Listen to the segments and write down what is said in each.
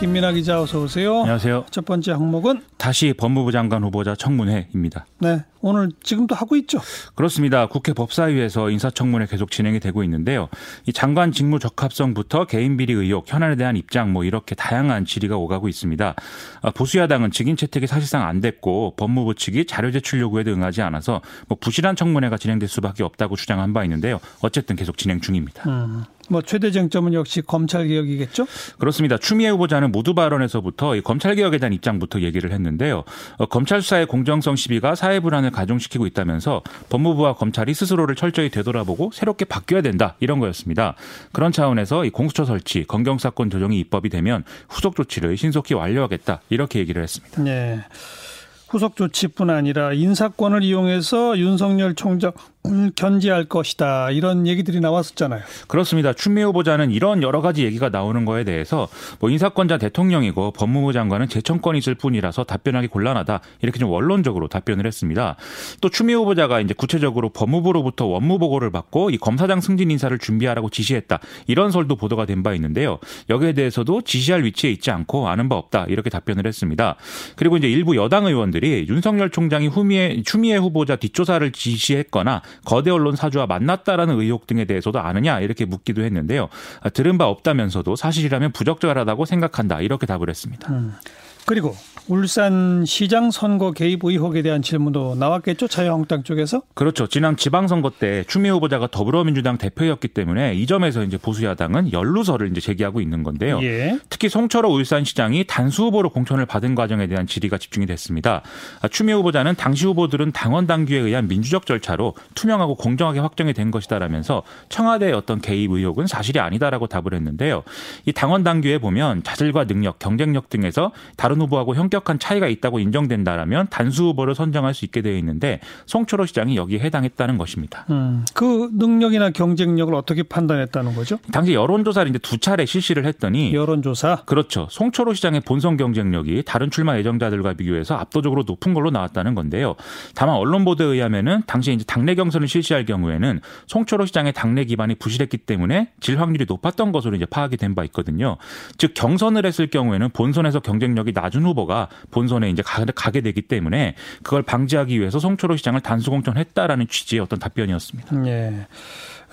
김민아 기자 어서 오세요. 안녕하세요. 첫 번째 항목은 다시 법무부 장관 후보자 청문회입니다. 네, 오늘 지금도 하고 있죠. 그렇습니다. 국회 법사위에서 인사청문회 계속 진행이 되고 있는데요. 이 장관 직무 적합성부터 개인 비리 의혹, 현안에 대한 입장 이렇게 다양한 질의가 오가고 있습니다. 보수야당은 직인 채택이 사실상 안 됐고 법무부 측이 자료 제출 요구에도 응하지 않아서 부실한 청문회가 진행될 수밖에 없다고 주장한 바 있는데요. 어쨌든 계속 진행 중입니다. 최대 쟁점은 역시 검찰개혁이겠죠? 그렇습니다. 추미애 후보자는 모두 발언에서부터 이 검찰개혁에 대한 입장부터 얘기를 했는데요. 검찰 수사의 공정성 시비가 사회 불안을 가중시키고 있다면서 법무부와 검찰이 스스로를 철저히 되돌아보고 새롭게 바뀌어야 된다 이런 거였습니다. 그런 차원에서 이 공수처 설치, 검경사건 조정이 입법이 되면 후속 조치를 신속히 완료하겠다 이렇게 얘기를 했습니다. 네. 후속 조치뿐 아니라 인사권을 이용해서 윤석열 총장 견제할 것이다. 이런 얘기들이 나왔었잖아요. 그렇습니다. 추미애 후보자는 이런 여러 가지 얘기가 나오는 거에 대해서 인사권자 대통령이고 법무부 장관은 재청권이 있을 뿐이라서 답변하기 곤란하다. 이렇게 좀 원론적으로 답변을 했습니다. 또 추미애 후보자가 이제 구체적으로 법무부로부터 원무 보고를 받고 이 검사장 승진 인사를 준비하라고 지시했다. 이런 설도 보도가 된 바 있는데요. 여기에 대해서도 지시할 위치에 있지 않고 아는 바 없다. 이렇게 답변을 했습니다. 그리고 이제 일부 여당 의원들이 윤석열 총장이 추미애 후보자 뒷조사를 지시했거나 거대 언론 사주와 만났다라는 의혹 등에 대해서도 아느냐 이렇게 묻기도 했는데요. 들은 바 없다면서도 사실이라면 부적절하다고 생각한다 이렇게 답을 했습니다. 그리고 울산시장 선거 개입 의혹에 대한 질문도 나왔겠죠? 자유한국당 쪽에서? 그렇죠. 지난 지방선거 때 추미애 후보자가 더불어민주당 대표였기 때문에 이 점에서 이제 보수야당은 연루설을 이제 제기하고 있는 건데요. 예. 특히 송철호 울산시장이 단수 후보로 공천을 받은 과정에 대한 질의가 집중이 됐습니다. 추미애 후보자는 당시 후보들은 당원 당규에 의한 민주적 절차로 투명하고 공정하게 확정이 된 것이다라면서 청와대의 어떤 개입 의혹은 사실이 아니다라고 답을 했는데요. 이 당원 당규에 보면 자질과 능력, 경쟁력 등에서 다른 후보하고 현격한 차이가 있다고 인정된다라면 단수 후보를 선정할 수 있게 되어 있는데 송철호 시장이 여기에 해당했다는 것입니다. 그 능력이나 경쟁력을 어떻게 판단했다는 거죠? 당시 여론조사를 이제 두 차례 실시를 했더니 여론조사? 그렇죠. 송철호 시장의 본선 경쟁력이 다른 출마 예정자들과 비교해서 압도적으로 높은 걸로 나왔다는 건데요. 다만 언론 보도에 의하면은 당시 이제 당내 경선을 실시할 경우에는 송철호 시장의 당내 기반이 부실했기 때문에 질 확률이 높았던 것으로 이제 파악이 된 바 있거든요. 즉 경선을 했을 경우에는 본선에서 경쟁력이 낮은 후보가 본선에 이제 가게 되기 때문에 그걸 방지하기 위해서 송철호 시장을 단수 공천했다라는 취지의 어떤 답변이었습니다. 네.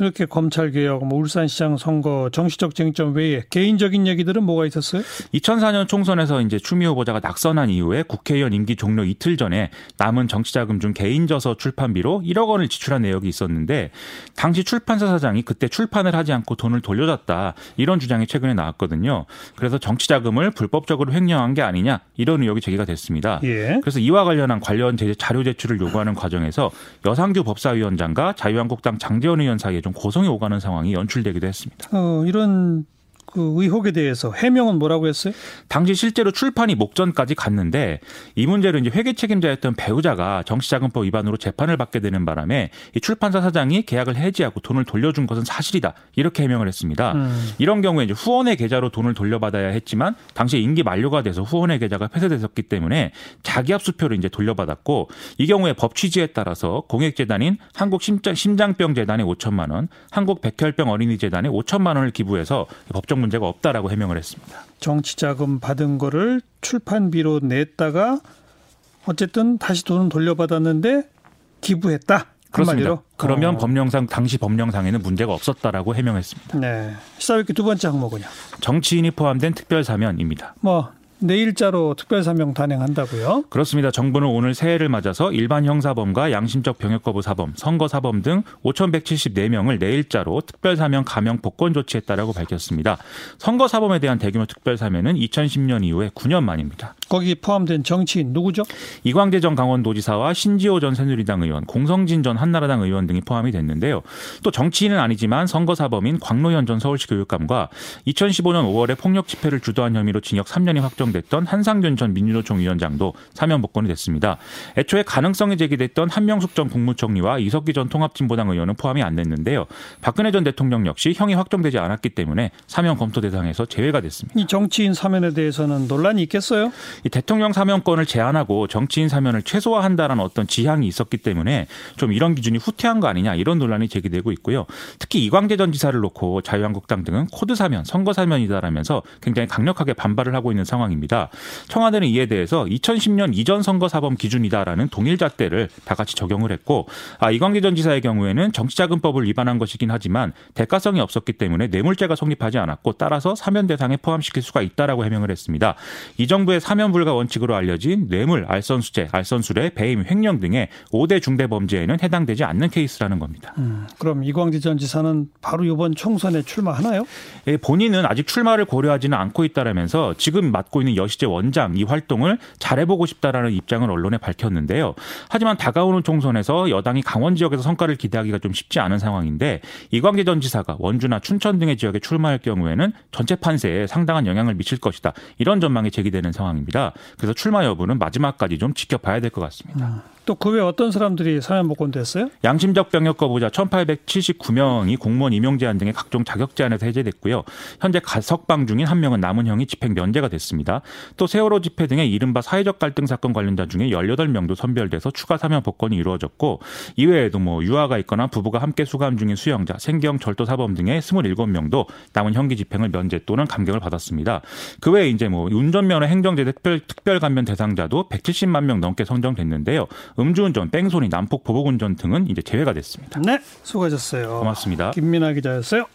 이렇게 검찰개혁, 울산시장 선거, 정치적 쟁점 외에 개인적인 얘기들은 뭐가 있었어요? 2004년 총선에서 이제 추미애 후보자가 낙선한 이후에 국회의원 임기 종료 이틀 전에 남은 정치자금 중 개인저서 출판비로 1억 원을 지출한 내역이 있었는데 당시 출판사 사장이 그때 출판을 하지 않고 돈을 돌려줬다 이런 주장이 최근에 나왔거든요. 그래서 정치자금을 불법적으로 횡령한 게 아니냐 이런 의혹이 제기가 됐습니다. 예. 그래서 이와 관련 자료 제출을 요구하는 과정에서 여상규 법사위원장과 자유한국당 장재원 의원 사이에 좀 고성이 오가는 상황이 연출되기도 했습니다. 이런 그 의혹에 대해서 해명은 뭐라고 했어요? 당시 실제로 출판이 목전까지 갔는데 이 문제로 이제 회계 책임자였던 배우자가 정치자금법 위반으로 재판을 받게 되는 바람에 이 출판사 사장이 계약을 해지하고 돈을 돌려준 것은 사실이다 이렇게 해명을 했습니다. 이런 경우에 이제 후원의 계좌로 돈을 돌려받아야 했지만 당시 임기 만료가 돼서 후원의 계좌가 폐쇄됐었기 때문에 자기합수표를 이제 돌려받았고 이 경우에 법 취지에 따라서 공익재단인 한국심장병재단에 5천만 원, 한국백혈병어린이재단에 5천만 원을 기부해서 법정 문제가 없다라고 해명을 했습니다. 정치자금 받은 거를 출판비로 냈다가 어쨌든 다시 돈을 돌려받았는데 기부했다. 그렇습니다. 그러면 당시 법령상에는 문제가 없었다라고 해명했습니다. 네. 시사회기 두 번째 항목은요. 정치인이 포함된 특별사면입니다. 내일자로 특별사면 단행한다고요? 그렇습니다. 정부는 오늘 새해를 맞아서 일반 형사범과 양심적 병역거부 사범, 선거사범 등 5,174명을 내일자로 특별사면 감형 복권 조치했다라고 밝혔습니다. 선거사범에 대한 대규모 특별사면은 2010년 이후에 9년 만입니다. 거기 포함된 정치인 누구죠? 이광재 전 강원도지사와 신지호 전 새누리당 의원, 공성진 전 한나라당 의원 등이 포함이 됐는데요. 또 정치인은 아니지만 선거사범인 광로현 전 서울시 교육감과 2015년 5월에 폭력 집회를 주도한 혐의로 징역 3년이 확정됐던 한상균 전 민주노총 위원장도 사면 복권이 됐습니다. 애초에 가능성이 제기됐던 한명숙 전 국무총리와 이석기 전 통합진보당 의원은 포함이 안 됐는데요. 박근혜 전 대통령 역시 형이 확정되지 않았기 때문에 사면 검토 대상에서 제외가 됐습니다. 이 정치인 사면에 대해서는 논란이 있겠어요? 이 대통령 사면권을 제한하고 정치인 사면을 최소화한다라는 어떤 지향이 있었기 때문에 좀 이런 기준이 후퇴한 거 아니냐 이런 논란이 제기되고 있고요. 특히 이광재 전 지사를 놓고 자유한국당 등은 코드 사면, 선거 사면이다라면서 굉장히 강력하게 반발을 하고 있는 상황입니다. 청와대는 이에 대해서 2010년 이전 선거사범 기준이다라는 동일 잣대를 다 같이 적용을 했고 이광재 전 지사의 경우에는 정치자금법을 위반한 것이긴 하지만 대가성이 없었기 때문에 뇌물죄가 성립하지 않았고 따라서 사면 대상에 포함시킬 수가 있다라고 해명을 했습니다. 이 정부의 사면 불가 원칙으로 알려진 뇌물, 알선수재, 알선수뢰, 배임, 횡령 등의 5대 중대 범죄에는 해당되지 않는 케이스라는 겁니다. 그럼 이광재 전 지사는 바로 이번 총선에 출마하나요? 예, 본인은 아직 출마를 고려하지는 않고 있다라면서 지금 맡고 있는 여시재 원장 이 활동을 잘해보고 싶다라는 입장을 언론에 밝혔는데요. 하지만 다가오는 총선에서 여당이 강원 지역에서 성과를 기대하기가 좀 쉽지 않은 상황인데 이광재 전 지사가 원주나 춘천 등의 지역에 출마할 경우에는 전체 판세에 상당한 영향을 미칠 것이다. 이런 전망이 제기되는 상황입니다. 그래서 출마 여부는 마지막까지 좀 지켜봐야 될 것 같습니다. 또 그 외에 어떤 사람들이 사면 복권됐어요? 양심적 병역 거부자 1879명이 공무원 임용 제한 등의 각종 자격 제한에서 해제됐고요. 현재 석방 중인 1명은 남은 형이 집행 면제가 됐습니다. 또 세월호 집회 등의 이른바 사회적 갈등 사건 관련자 중에 18명도 선별돼서 추가 사면 복권이 이루어졌고 이외에도 유아가 있거나 부부가 함께 수감 중인 수영자, 생계형 절도 사범 등의 27명도 남은 형기 집행을 면제 또는 감경을 받았습니다. 그 외에 이제 운전면허 행정제재 특별 감면 대상자도 170만 명 넘게 선정됐는데요. 음주운전, 뺑소니, 난폭 보복운전 등은 이제 제외가 됐습니다. 네, 수고하셨어요. 고맙습니다. 김민아 기자였어요.